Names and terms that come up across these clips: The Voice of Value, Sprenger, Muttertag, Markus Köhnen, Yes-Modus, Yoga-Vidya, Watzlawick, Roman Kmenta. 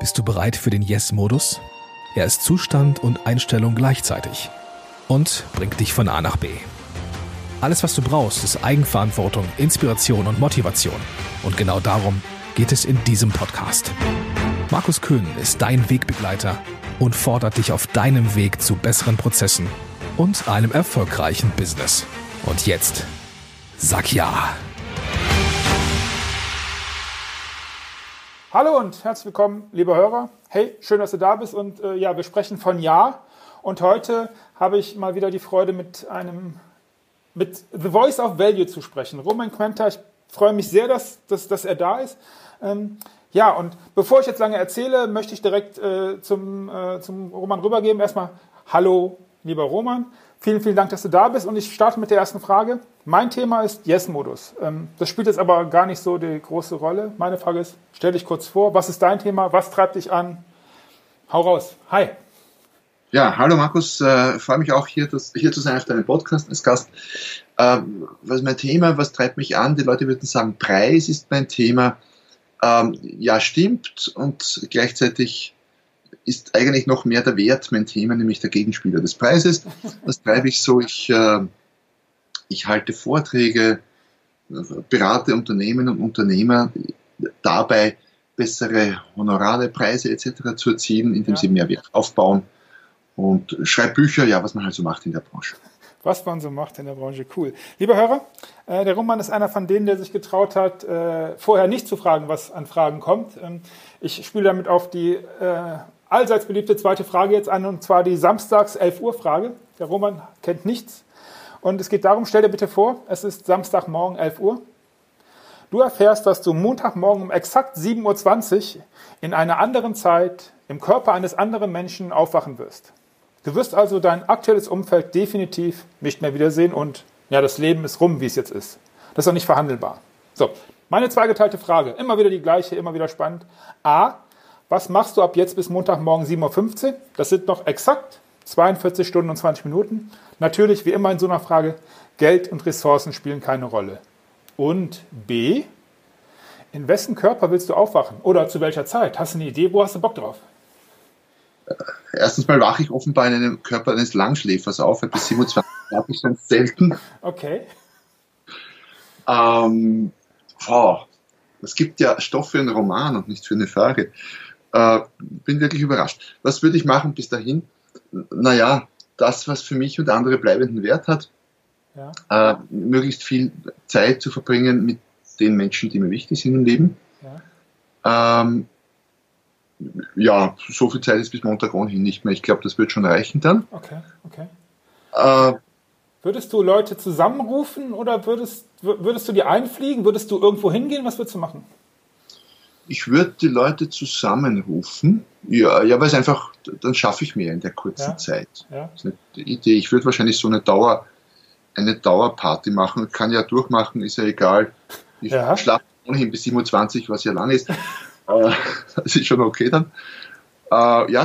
Bist du bereit für den Yes-Modus? Er ist Zustand und Einstellung gleichzeitig und bringt dich von A nach B. Alles, was du brauchst, ist Eigenverantwortung, Inspiration und Motivation. Und genau darum geht es in diesem Podcast. Markus Köhnen ist dein Wegbegleiter und fordert dich auf deinem Weg zu besseren Prozessen und einem erfolgreichen Business. Und jetzt, sag ja! Hallo und herzlich willkommen, liebe Hörer. Hey, schön, dass du da bist und wir sprechen von Ja. Und heute habe ich mal wieder die Freude, mit The Voice of Value zu sprechen. Roman Kmenta, ich freue mich sehr, dass er da ist. Und bevor ich jetzt lange erzähle, möchte ich direkt zum Roman rübergeben. Erstmal, hallo, lieber Roman. Vielen, vielen Dank, dass du da bist. Und ich starte mit der ersten Frage. Mein Thema ist Yes-Modus. Das spielt jetzt aber gar nicht so die große Rolle. Meine Frage ist, stell dich kurz vor, was ist dein Thema? Was treibt dich an? Hau raus. Hi. Ja, hallo Markus. Freue mich auch, hier zu sein auf deinem Podcast als Gast. Was ist mein Thema? Was treibt mich an? Die Leute würden sagen, Preis ist mein Thema. Ja, stimmt. Und gleichzeitig ist eigentlich noch mehr der Wert mein Thema, nämlich der Gegenspieler des Preises. Das treibe ich so. Ich halte Vorträge, berate Unternehmen und Unternehmer dabei, bessere Honorare, Preise etc. zu erzielen, indem sie mehr Wert aufbauen. Und schreibe Bücher, was man halt so macht in der Branche. Was man so macht in der Branche, cool. Lieber Hörer, der Roman ist einer von denen, der sich getraut hat, vorher nicht zu fragen, was an Fragen kommt. Ich spiele damit auf die allseits beliebte zweite Frage jetzt an, und zwar die samstags 11 Uhr Frage. Der Roman kennt nichts. Und es geht darum, stell dir bitte vor, es ist Samstagmorgen 11 Uhr. Du erfährst, dass du Montagmorgen um exakt 7.20 Uhr in einer anderen Zeit im Körper eines anderen Menschen aufwachen wirst. Du wirst also dein aktuelles Umfeld definitiv nicht mehr wiedersehen und das Leben ist rum, wie es jetzt ist. Das ist auch nicht verhandelbar. So, meine zweigeteilte Frage, immer wieder die gleiche, immer wieder spannend. A, was machst du ab jetzt bis Montagmorgen 7.15 Uhr? Das sind noch exakt 42 Stunden und 20 Minuten. Natürlich, wie immer in so einer Frage, Geld und Ressourcen spielen keine Rolle. Und B, in wessen Körper willst du aufwachen? Oder zu welcher Zeit? Hast du eine Idee? Wo hast du Bock drauf? Erstens mal wache ich offenbar in einem Körper eines Langschläfers auf, weil bis 27 schlafe ich sonst selten. Okay. Es gibt ja Stoff für einen Roman und nicht für eine Frage. Bin wirklich überrascht. Was würde ich machen bis dahin? Das, was für mich und andere bleibenden Wert hat, möglichst viel Zeit zu verbringen mit den Menschen, die mir wichtig sind im Leben. Ja, so viel Zeit ist bis Montag ohnehin nicht mehr. Ich glaube, das wird schon reichen dann. Okay. Würdest du Leute zusammenrufen oder würdest du die einfliegen? Würdest du irgendwo hingehen? Was würdest du machen? Ich würde die Leute zusammenrufen, weil es einfach, dann schaffe ich mehr in der kurzen Zeit. Ja. Das ist eine Idee. Ich würde wahrscheinlich so eine Dauerparty machen, kann ja durchmachen, ist ja egal. Ich schlafe ohnehin bis 27, was ja lang ist. Das ist schon okay dann.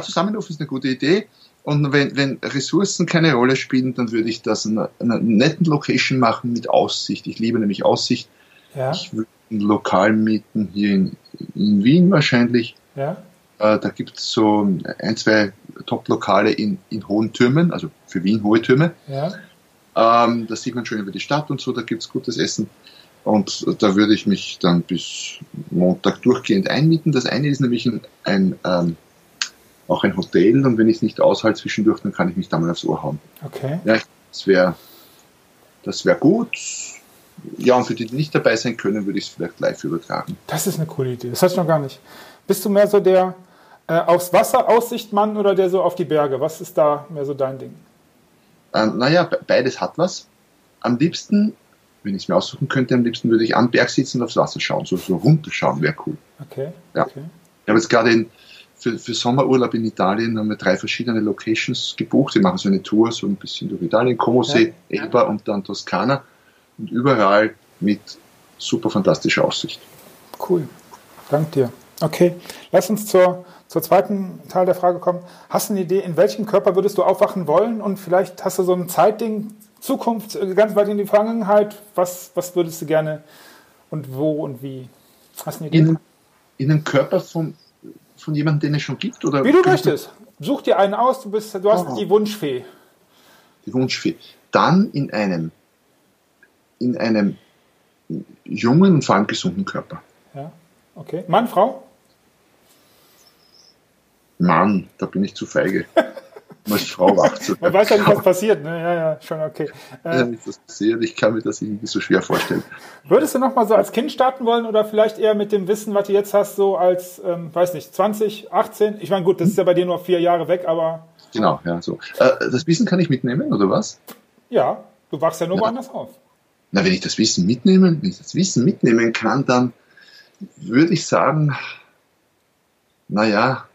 Zusammenrufen ist eine gute Idee. Und wenn Ressourcen keine Rolle spielen, dann würde ich das in einer netten Location machen mit Aussicht. Ich liebe nämlich Aussicht. Ja. Ich würde ein Lokal mieten hier in Wien wahrscheinlich. Ja. Da gibt es so ein, zwei Top-Lokale in hohen Türmen, also für Wien hohe Türme. Ja. Das sieht man schön über die Stadt und so, da gibt es gutes Essen. Und da würde ich mich dann bis Montag durchgehend einmieten. Das eine ist nämlich auch ein Hotel, und wenn ich es nicht aushalte zwischendurch, dann kann ich mich da mal aufs Ohr hauen. Okay. Ja, das wär gut. Ja, und für die, die nicht dabei sein können, würde ich es vielleicht live übertragen. Das ist eine coole Idee. Das heißt noch gar nicht. Bist du mehr so der aufs Wasser Aussichtmann oder der so auf die Berge? Was ist da mehr so dein Ding? Beides hat was. Am liebsten, wenn ich es mir aussuchen könnte, würde ich am Berg sitzen und aufs Wasser schauen. So runterschauen wäre cool. Okay. Ja. Okay. Ich habe jetzt gerade für Sommerurlaub in Italien haben wir 3 verschiedene Locations gebucht. Wir machen so eine Tour, so ein bisschen durch Italien, Comosee, Elba und dann Toskana. Und überall mit super fantastischer Aussicht. Cool, danke dir. Okay, lass uns zur zweiten Teil der Frage kommen. Hast du eine Idee, in welchem Körper würdest du aufwachen wollen? Und vielleicht hast du so ein Zeitding, Zukunft, ganz weit in die Vergangenheit. Was würdest du gerne und wo und wie? Hast du eine Idee? In einem Körper von von jemandem, den es schon gibt? Oder wie du möchtest. Such dir einen aus, du hast die Wunschfee. Die Wunschfee. Dann in einem jungen, vor allem gesunden Körper. Ja, okay. Mann, Frau? Mann, da bin ich zu feige. Als Frau wach zu werden. Man weiß ja nicht, was passiert. Ne? Ja, schon okay. Das passiert. Ich kann mir das irgendwie so schwer vorstellen. Würdest du nochmal so als Kind starten wollen oder vielleicht eher mit dem Wissen, was du jetzt hast, so als, weiß nicht, 20, 18? Ich meine, gut, das ist ja bei dir nur 4 Jahre weg, aber... Genau, ja, so. Das Wissen kann ich mitnehmen, oder was? Ja, du wachst ja nur woanders auf. Na, wenn ich das Wissen mitnehmen kann, dann würde ich sagen, naja,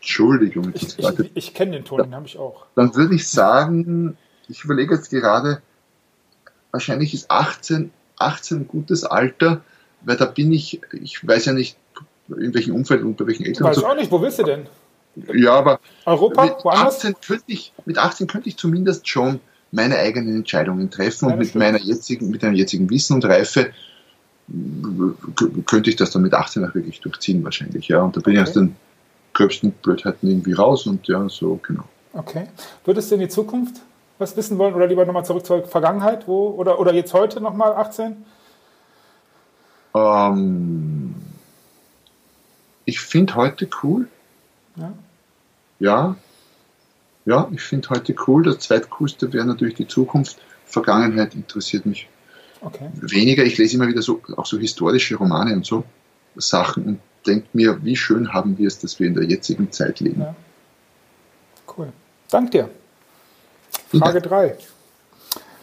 Entschuldigung. Ich kenne den Ton, den habe ich auch. Dann würde ich sagen, ich überlege jetzt gerade, wahrscheinlich ist 18 ein gutes Alter, weil da bin ich weiß ja nicht, in welchem Umfeld und bei welchen Eltern. Ich weiß auch nicht, wo willst du denn? Ja, aber Europa, woanders? Mit 18 könnte ich zumindest schon meine eigenen Entscheidungen treffen und mit meinem jetzigen Wissen und Reife könnte ich das dann mit 18 auch wirklich durchziehen wahrscheinlich. Ja, und da bin ich aus den gröbsten Blödheiten irgendwie raus und ja, so, genau. Okay. Würdest du in die Zukunft was wissen wollen oder lieber nochmal zurück zur Vergangenheit? Wo oder jetzt heute nochmal 18? Ich finde heute cool. Ja, ich finde heute cool. Das Zweitcoolste wäre natürlich die Zukunft. Vergangenheit interessiert mich weniger. Ich lese immer wieder auch so historische Romane und so Sachen und denke mir, wie schön haben wir es, dass wir in der jetzigen Zeit leben. Ja. Cool. Dank dir. Frage 3.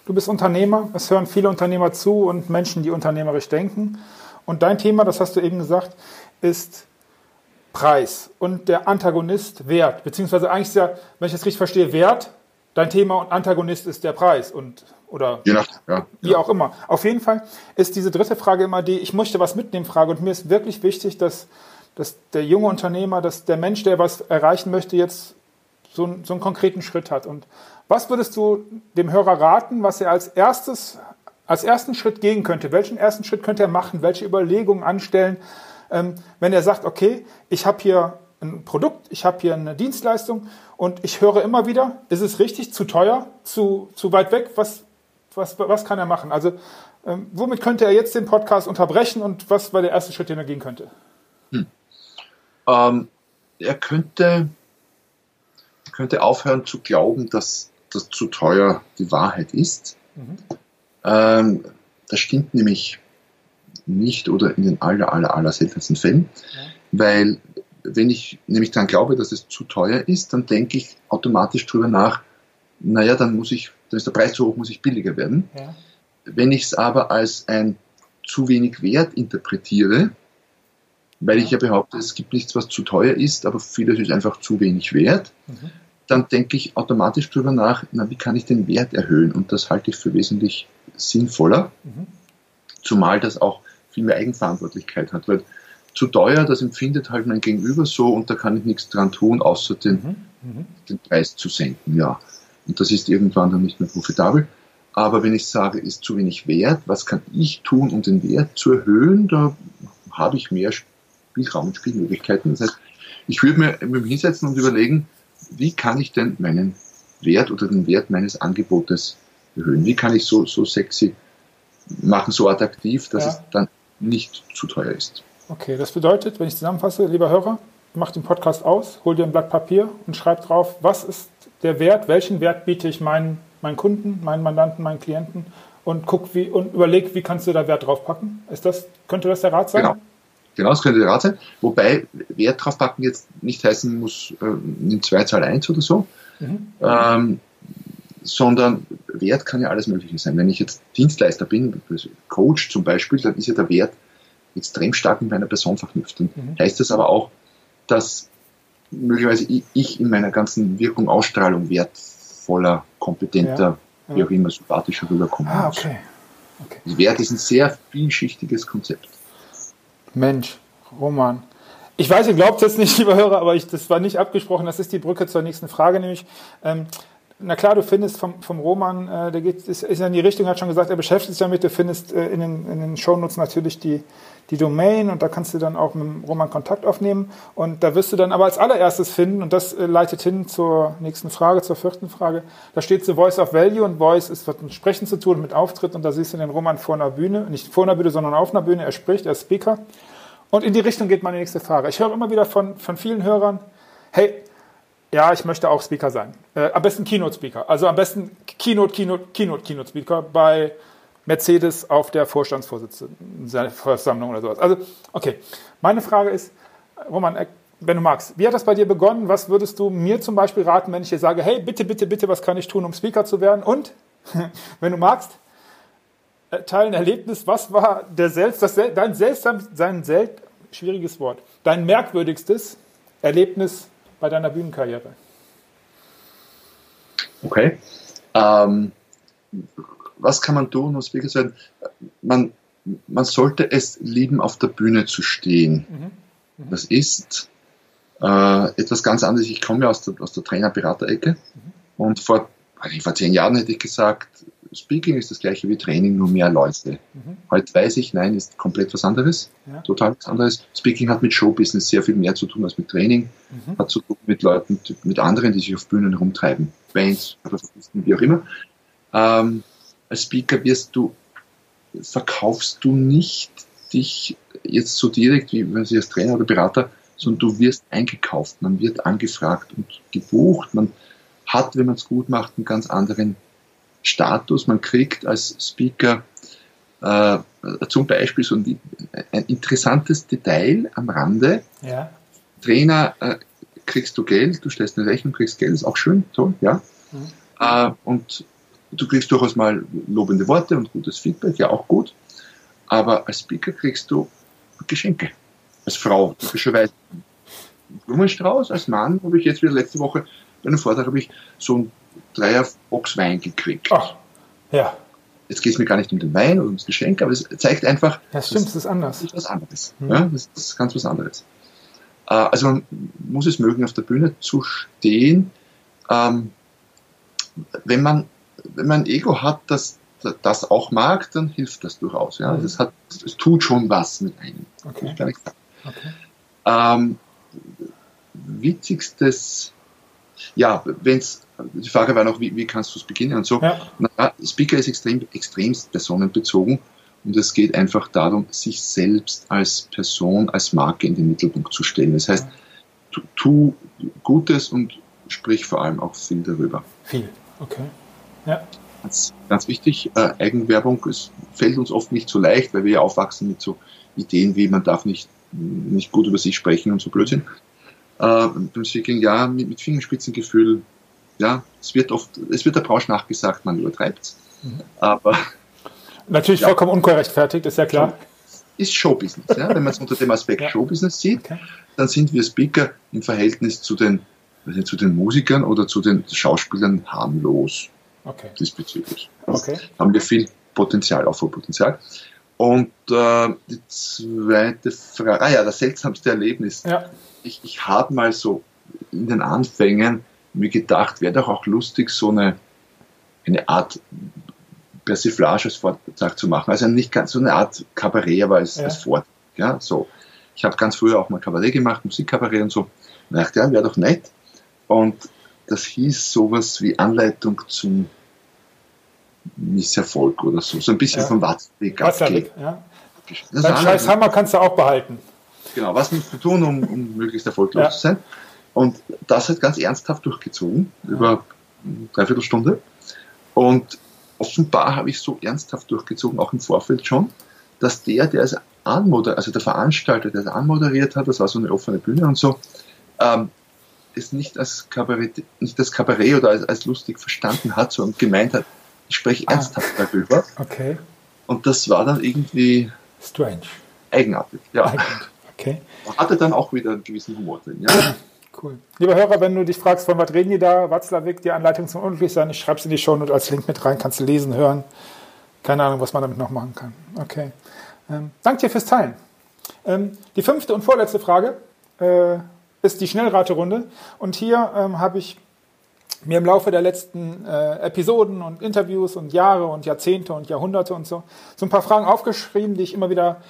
Du bist Unternehmer. Es hören viele Unternehmer zu und Menschen, die unternehmerisch denken. Und dein Thema, das hast du eben gesagt, ist Preis und der Antagonist Wert, beziehungsweise eigentlich ist ja, wenn ich das richtig verstehe, Wert, dein Thema und Antagonist ist der Preis und oder auch immer. Auf jeden Fall ist diese dritte Frage immer die, ich möchte was mitnehmen Frage und mir ist wirklich wichtig, dass der junge Unternehmer, dass der Mensch, der was erreichen möchte, jetzt so einen konkreten Schritt hat. Und was würdest du dem Hörer raten, was er als ersten Schritt gehen könnte? Welchen ersten Schritt könnte er machen? Welche Überlegungen anstellen? Wenn er sagt, okay, ich habe hier ein Produkt, ich habe hier eine Dienstleistung und ich höre immer wieder, ist es richtig, zu teuer, zu weit weg, was kann er machen? Also womit könnte er jetzt den Podcast unterbrechen und was war der erste Schritt, den er gehen könnte? Er könnte aufhören zu glauben, dass das zu teuer die Wahrheit ist. Das stimmt nämlich nicht oder in den aller seltensten Fällen, weil wenn ich nämlich daran glaube, dass es zu teuer ist, dann denke ich automatisch drüber nach, naja, dann ist der Preis zu hoch, muss ich billiger werden. Ja. Wenn ich es aber als ein zu wenig Wert interpretiere, weil ich ja behaupte, es gibt nichts, was zu teuer ist, aber vieles ist einfach zu wenig wert, dann denke ich automatisch drüber nach, na, wie kann ich den Wert erhöhen? Und das halte ich für wesentlich sinnvoller, zumal das auch viel mehr Eigenverantwortlichkeit hat, weil zu teuer, das empfindet halt mein Gegenüber so und da kann ich nichts dran tun, außer den Preis zu senken, ja. Und das ist irgendwann dann nicht mehr profitabel. Aber wenn ich sage, ist zu wenig wert, was kann ich tun, um den Wert zu erhöhen, da habe ich mehr Spielraum und Spielmöglichkeiten. Das heißt, ich würde mir hinsetzen und überlegen, wie kann ich denn meinen Wert oder den Wert meines Angebotes erhöhen? Wie kann ich so sexy machen, so attraktiv, dass es dann nicht zu teuer ist. Okay, das bedeutet, wenn ich zusammenfasse, lieber Hörer, mach den Podcast aus, hol dir ein Blatt Papier und schreib drauf, was ist der Wert, welchen Wert biete ich meinen Kunden, meinen Mandanten, meinen Klienten und überleg, wie kannst du da Wert draufpacken? Könnte das der Rat sein? Genau, das könnte der Rat sein. Wobei Wert draufpacken jetzt nicht heißen muss, nimm 2, Zahl 1 oder so, sondern Wert kann ja alles Mögliche sein. Wenn ich jetzt Dienstleister bin, Coach zum Beispiel, dann ist ja der Wert extrem stark mit meiner Person verknüpft. Und heißt das aber auch, dass möglicherweise ich in meiner ganzen Wirkung, Ausstrahlung wertvoller, kompetenter, wie auch immer, sympathischer rüberkommen muss. Okay. Wert ist ein sehr vielschichtiges Konzept. Mensch, Roman. Ich weiß, ihr glaubt es jetzt nicht, lieber Hörer, aber das war nicht abgesprochen. Das ist die Brücke zur nächsten Frage, nämlich... Na klar, du findest vom Roman, der geht, ist in die Richtung, hat schon gesagt, er beschäftigt sich damit, du findest in den Shownotes natürlich die, die Domain und da kannst du dann auch mit Roman Kontakt aufnehmen und da wirst du dann aber als allererstes finden und das leitet hin zur nächsten Frage, zur vierten Frage. Da steht The Voice of Value und Voice ist was mit Sprechen zu tun, mit Auftritt und da siehst du den Roman vor einer Bühne, nicht vor einer Bühne, sondern auf einer Bühne, er spricht, er ist Speaker und in die Richtung geht meine nächste Frage. Ich höre immer wieder von vielen Hörern, hey, ja, ich möchte auch Speaker sein. Am besten Keynote-Speaker. Also am besten Keynote-Speaker bei Mercedes auf der Vorstandsvorsitzenden-Versammlung oder sowas. Also, okay. Meine Frage ist, Roman, wenn du magst, wie hat das bei dir begonnen? Was würdest du mir zum Beispiel raten, wenn ich dir sage, hey, bitte, bitte, bitte, was kann ich tun, um Speaker zu werden? Und, wenn du magst, teile ein Erlebnis. Was war dein merkwürdigstes Erlebnis bei deiner Bühnenkarriere? Okay. Was kann man tun, um Speaker zu werden? Man sollte es lieben, auf der Bühne zu stehen. Mhm. Mhm. Das ist etwas ganz anderes. Ich komme ja aus der Trainer-Berater-Ecke. Mhm. Und vor 10 Jahren hätte ich gesagt, Speaking ist das gleiche wie Training, nur mehr Leute. Mhm. Heute weiß ich, nein, ist komplett was anderes, ja. Total was anderes. Speaking hat mit Showbusiness sehr viel mehr zu tun als mit Training, hat zu tun mit Leuten, mit anderen, die sich auf Bühnen rumtreiben, Bands, wie auch immer. Als Speaker verkaufst du nicht dich jetzt so direkt, wie wenn sie als Trainer oder Berater, sondern du wirst eingekauft, man wird angefragt und gebucht, man hat, wenn man es gut macht, einen ganz anderen Status, man kriegt als Speaker zum Beispiel so ein interessantes Detail am Rande. Ja. Trainer kriegst du Geld, du stellst eine Rechnung, kriegst Geld, ist auch schön, toll, ja. Mhm. Und du kriegst durchaus mal lobende Worte und gutes Feedback, ja auch gut. Aber als Speaker kriegst du Geschenke. Als Frau, logischerweise. Blumenstrauß, als Mann habe ich jetzt wieder letzte Woche bei einem Vortrag habe ich so ein 3er Box Wein gekriegt. Ach, ja. Jetzt geht es mir gar nicht um den Wein oder ums Geschenk, aber es zeigt einfach, das stimmt, das ist anders. Was anderes. Mhm. Ja, das ist ganz was anderes. Also man muss es mögen, auf der Bühne zu stehen. Wenn man ein Ego hat, das auch mag, dann hilft das durchaus. Ja? Mhm. Es tut schon was mit einem. Okay. Witzigstes, ja, die Frage war noch, wie kannst du es beginnen und so. Ja. Na, Speaker ist extremst personenbezogen und es geht einfach darum, sich selbst als Person, als Marke in den Mittelpunkt zu stellen. Das heißt, tu Gutes und sprich vor allem auch viel darüber. Viel, okay. Ja. Ganz wichtig, Eigenwerbung, es fällt uns oft nicht so leicht, weil wir ja aufwachsen mit so Ideen wie, man darf nicht gut über sich sprechen und so Blödsinn. Beim Speaking, ja, mit Fingerspitzengefühl, ja, es wird der Branche nachgesagt, man übertreibt es. Mhm. Aber natürlich ja, vollkommen ungerechtfertigt, ist ja klar. Ist Showbusiness, ja. Wenn man es unter dem Aspekt ja, Showbusiness sieht, okay, dann sind wir Speaker im Verhältnis zu den Musikern oder zu den Schauspielern harmlos. Okay. Diesbezüglich. Okay. Haben wir viel Potenzial, Aufholpotenzial. Und die zweite Frage, das seltsamste Erlebnis. Ja. Ich habe mal so in den Anfängen mir gedacht, wäre doch auch lustig, so eine Art Persiflage als Vortrag zu machen. Also nicht ganz so eine Art Kabarett, aber als Vortrag. Ja, so. Ich habe ganz früher auch mal Kabarett gemacht, Musikkabarett und so. Und dachte, ja, wäre doch nett. Und das hieß sowas wie Anleitung zum Misserfolg oder so. So ein bisschen vom Watzlawick. Watzlawick, ja. Dein Scheißhammer kannst du auch behalten. Genau, was musst du tun, um möglichst erfolgreich zu sein? Und das hat ganz ernsthaft durchgezogen, über 3/4 Stunde. Und offenbar habe ich so ernsthaft durchgezogen, auch im Vorfeld schon, dass der Veranstalter, der es anmoderiert hat, das war so eine offene Bühne und so, es nicht als Kabarett oder als lustig verstanden hat, sondern gemeint hat, ich spreche ernsthaft darüber. Okay. Und das war dann irgendwie strange. Eigenartig, ja. Okay. Hatte dann auch wieder einen gewissen Humor drin, ja. Cool. Lieber Hörer, wenn du dich fragst, von was reden die da? Watzlawick, die Anleitung zum Unglücklichsein, ich schreibe sie in die Show und als Link mit rein, kannst du lesen, hören. Keine Ahnung, was man damit noch machen kann. Okay. Danke dir fürs Teilen. Die 5. und vorletzte Frage ist die Schnellraterunde. Und hier habe ich mir im Laufe der letzten Episoden und Interviews und Jahre und Jahrzehnte und Jahrhunderte und so ein paar Fragen aufgeschrieben, die ich immer wieder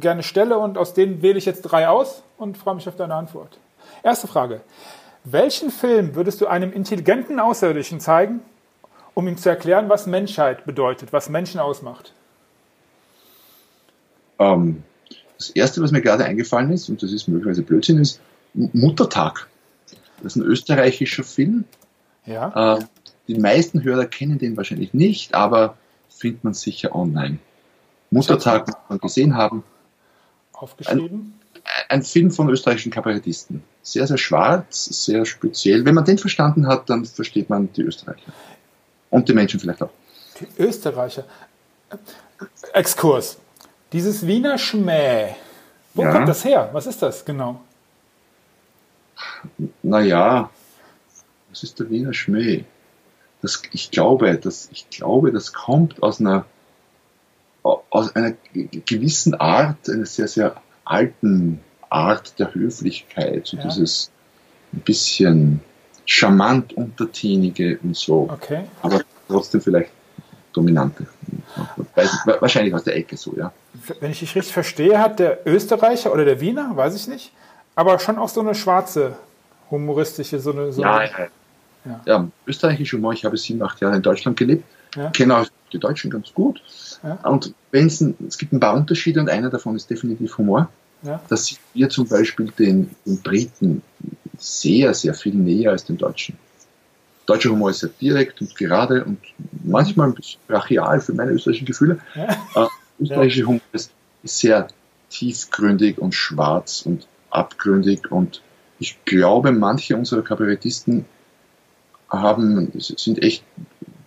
gerne stelle, und aus denen wähle ich jetzt 3 aus und freue mich auf deine Antwort. Erste Frage: Welchen Film würdest du einem intelligenten Außerirdischen zeigen, um ihm zu erklären, was Menschheit bedeutet, was Menschen ausmacht? Das Erste, was mir gerade eingefallen ist, und das ist möglicherweise Blödsinn, ist Muttertag. Das ist ein österreichischer Film. Ja. Die meisten Hörer kennen den wahrscheinlich nicht, aber findet man sicher online. Muttertag muss man gesehen haben. Aufgeschrieben. Ein Film von österreichischen Kabarettisten. Sehr, sehr schwarz, sehr speziell. Wenn man den verstanden hat, dann versteht man die Österreicher. Und die Menschen vielleicht auch. Die Österreicher. Exkurs. Dieses Wiener Schmäh. Wo kommt das her? Was ist das genau? Naja, was ist der Wiener Schmäh? Ich glaube, das kommt aus einer gewissen Art, einer sehr, sehr alten Art der Höflichkeit. So dieses ein bisschen charmant Untertänige und so. Okay. Aber trotzdem vielleicht Dominante. Wahrscheinlich aus der Ecke so, ja. Wenn ich dich richtig verstehe, hat der Österreicher oder der Wiener, weiß ich nicht, aber schon auch so eine schwarze, humoristische, Ja, österreichischer Humor. Ich habe 7, 8 Jahre in Deutschland gelebt. Ja. Kenne auch die Deutschen ganz gut. Ja. Und es gibt ein paar Unterschiede, und einer davon ist definitiv Humor. Ja. Das sieht mir zum Beispiel den Briten sehr, sehr viel näher als den Deutschen. Deutscher Humor ist sehr direkt und gerade und manchmal ein bisschen brachial für meine österreichischen Gefühle. Ja. Österreichischer Humor ist sehr tiefgründig und schwarz und abgründig, und ich glaube, manche unserer Kabarettisten sind echt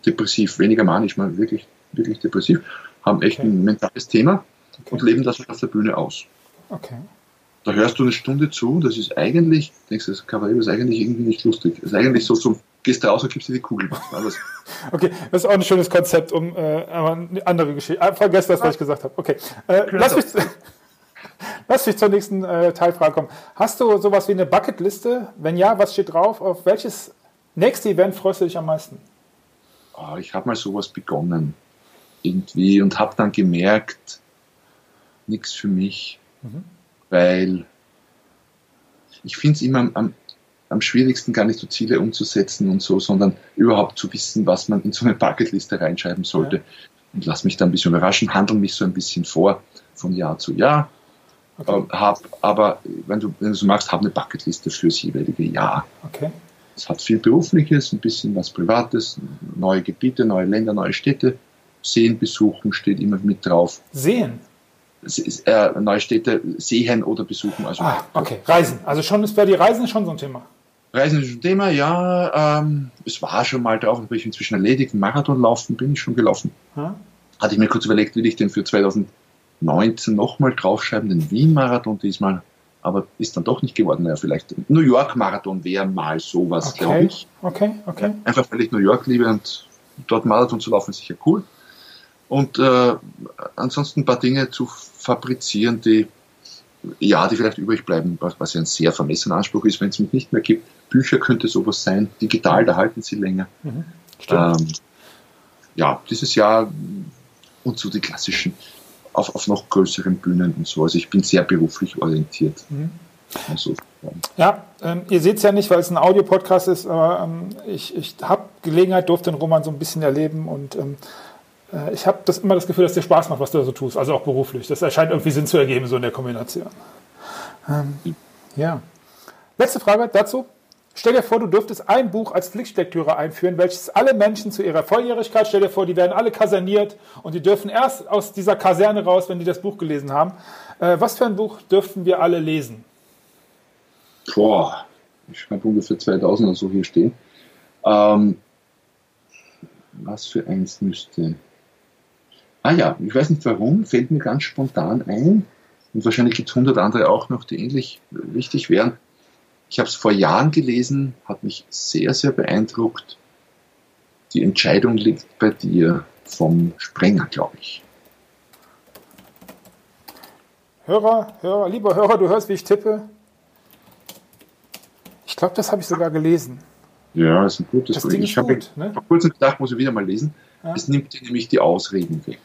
depressiv, weniger manisch, mal wirklich, wirklich depressiv, haben echt ein mentales Thema und leben das auf der Bühne aus. Okay. Da hörst du eine Stunde zu, das ist eigentlich, denkst du, das Kabarett ist eigentlich irgendwie nicht lustig. Das ist eigentlich so zum, gehst raus und gibst dir die Kugel. Okay, das ist auch ein schönes Konzept, aber eine andere Geschichte. Vergesst das, was ich gesagt habe. Okay, lass mich zur nächsten Teilfrage kommen. Hast du sowas wie eine Bucketliste? Wenn ja, was steht drauf? Auf welches nächste Event freust du dich am meisten? Oh, ich habe mal sowas begonnen irgendwie und habe dann gemerkt, nichts für mich, weil ich finde es immer am schwierigsten, gar nicht so Ziele umzusetzen und so, sondern überhaupt zu wissen, was man in so eine Bucketliste reinschreiben sollte. Ja. Und lass mich da ein bisschen überraschen, handle mich so ein bisschen vor von Jahr zu Jahr. Okay. Aber wenn du so magst, hab eine Bucketliste fürs jeweilige Jahr. Okay. Es hat viel Berufliches, ein bisschen was Privates, neue Gebiete, neue Länder, neue Städte. Seen besuchen steht immer mit drauf. Seen? Neue Städte sehen oder besuchen. Also okay. Reisen. Also wäre die Reisen schon so ein Thema? Reisen ist ein Thema, ja. Es war schon mal drauf, aber ich inzwischen erledigt. Marathon laufen bin ich schon gelaufen. Hm? Hatte ich mir kurz überlegt, will ich den für 2019 nochmal draufschreiben, den Wien-Marathon diesmal, aber ist dann doch nicht geworden. Ja, vielleicht New York-Marathon wäre mal sowas, glaube ich. Okay. Ja, einfach weil ich New York liebe und dort Marathon zu laufen ist sicher cool. Und ansonsten ein paar Dinge zu fabrizieren, die vielleicht übrig bleiben, was ja ein sehr vermessener Anspruch ist, wenn es mich nicht mehr gibt. Bücher könnte sowas sein, digital, da halten sie länger. Mhm. Ja, dieses Jahr und so die klassischen auf noch größeren Bühnen und so. Also ich bin sehr beruflich orientiert. Mhm. Also, ihr seht es ja nicht, weil es ein Audio-Podcast ist, aber ich habe Gelegenheit, durfte den Roman so ein bisschen erleben, und ich habe immer das Gefühl, dass dir Spaß macht, was du da so tust, also auch beruflich. Das erscheint irgendwie Sinn zu ergeben, so in der Kombination. Letzte Frage dazu. Stell dir vor, du dürftest ein Buch als Pflichtlektüre einführen, welches alle Menschen zu ihrer Volljährigkeit, stell dir vor, die werden alle kaserniert und die dürfen erst aus dieser Kaserne raus, wenn die das Buch gelesen haben. Was für ein Buch dürften wir alle lesen? Ich habe ungefähr 2000 oder so hier stehen. Was für eins müsste... ich weiß nicht warum, fällt mir ganz spontan ein, und wahrscheinlich gibt es 100 andere auch noch, die ähnlich wichtig wären. Ich habe es vor Jahren gelesen, hat mich sehr, sehr beeindruckt. Die Entscheidung liegt bei dir vom Sprenger, glaube ich. Lieber Hörer, du hörst, wie ich tippe. Ich glaube, das habe ich sogar gelesen. Ja, ist ein gutes Buch. Ich habe vor kurzem gedacht, muss ich wieder mal lesen. Ja. Es nimmt dir nämlich die Ausreden weg.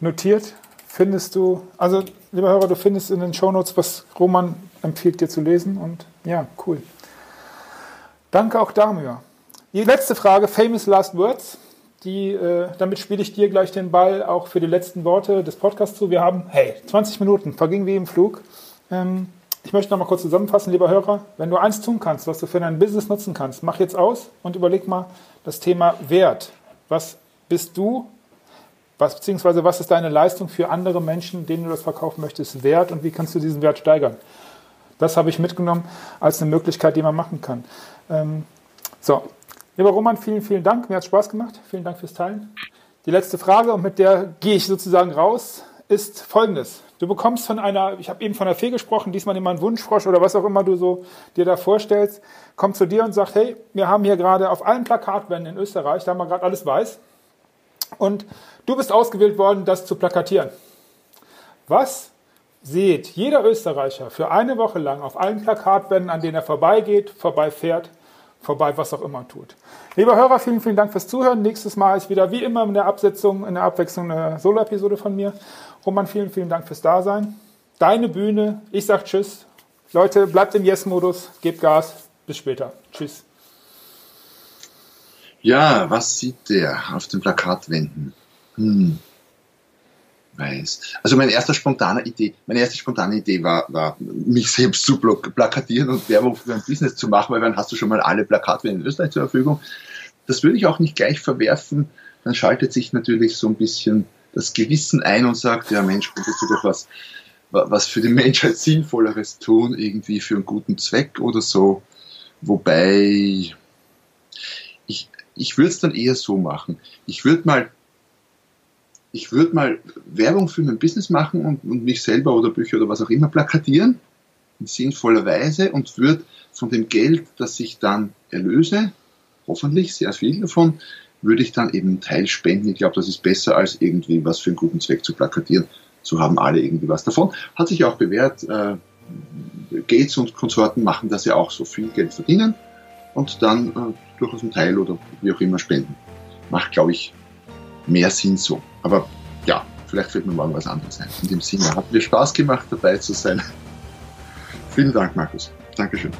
Notiert findest du, also lieber Hörer, du findest in den Shownotes, was Roman empfiehlt dir zu lesen, und ja, cool. Danke auch dafür. Die letzte Frage, Famous Last Words. Damit spiele ich dir gleich den Ball auch für die letzten Worte des Podcasts zu. Wir haben, 20 Minuten, vergingen wie im Flug. Ich möchte noch mal kurz zusammenfassen, lieber Hörer. Wenn du eins tun kannst, was du für dein Business nutzen kannst, mach jetzt aus und überleg mal das Thema Wert. Was bist du, beziehungsweise was ist deine Leistung für andere Menschen, denen du das verkaufen möchtest, wert, und wie kannst du diesen Wert steigern? Das habe ich mitgenommen als eine Möglichkeit, die man machen kann. Lieber Roman, vielen, vielen Dank. Mir hat es Spaß gemacht. Vielen Dank fürs Teilen. Die letzte Frage, und mit der gehe ich sozusagen raus, ist folgendes. Du bekommst von einer, ich habe eben von einer Fee gesprochen, diesmal immer einen Wunschfrosch oder was auch immer du so dir da vorstellst, kommt zu dir und sagt, hey, wir haben hier gerade auf allen Plakatwänden in Österreich, da haben wir gerade alles weiß, und du bist ausgewählt worden, das zu plakatieren. Was sieht jeder Österreicher für eine Woche lang auf allen Plakatwänden, an denen er vorbeigeht, vorbeifährt, vorbei, was auch immer tut. Lieber Hörer, vielen, vielen Dank fürs Zuhören. Nächstes Mal ist wieder wie immer in der Abwechslung eine Solo-Episode von mir. Roman, vielen, vielen Dank fürs Dasein. Deine Bühne. Ich sag tschüss. Leute, bleibt im Yes-Modus, gebt Gas. Bis später. Tschüss. Ja, was sieht der auf den Plakatwänden? Weiß. Also meine erste spontane Idee war, mich selbst zu plakatieren und Werbung für ein Business zu machen, weil dann hast du schon mal alle Plakatwände in Österreich zur Verfügung. Das würde ich auch nicht gleich verwerfen. Dann schaltet sich natürlich so ein bisschen das Gewissen ein und sagt, ja Mensch, könntest du doch was für die Menschheit Sinnvolleres tun, irgendwie für einen guten Zweck oder so. Wobei ich würde es dann eher so machen. Ich würde mal Werbung für mein Business machen und mich selber oder Bücher oder was auch immer plakatieren, in sinnvoller Weise, und würde von dem Geld, das ich dann erlöse, hoffentlich sehr viel davon, würde ich dann eben Teil spenden. Ich glaube, das ist besser, als irgendwie was für einen guten Zweck zu plakatieren. So haben alle irgendwie was davon. Hat sich auch bewährt. Gates und Konsorten machen das ja auch so, viel Geld verdienen und dann durchaus einen Teil oder wie auch immer spenden. Macht, glaube ich, mehr Sinn so. Aber ja, vielleicht wird mir morgen was anderes ein. In dem Sinne, hat mir Spaß gemacht, dabei zu sein. Vielen Dank, Markus. Dankeschön.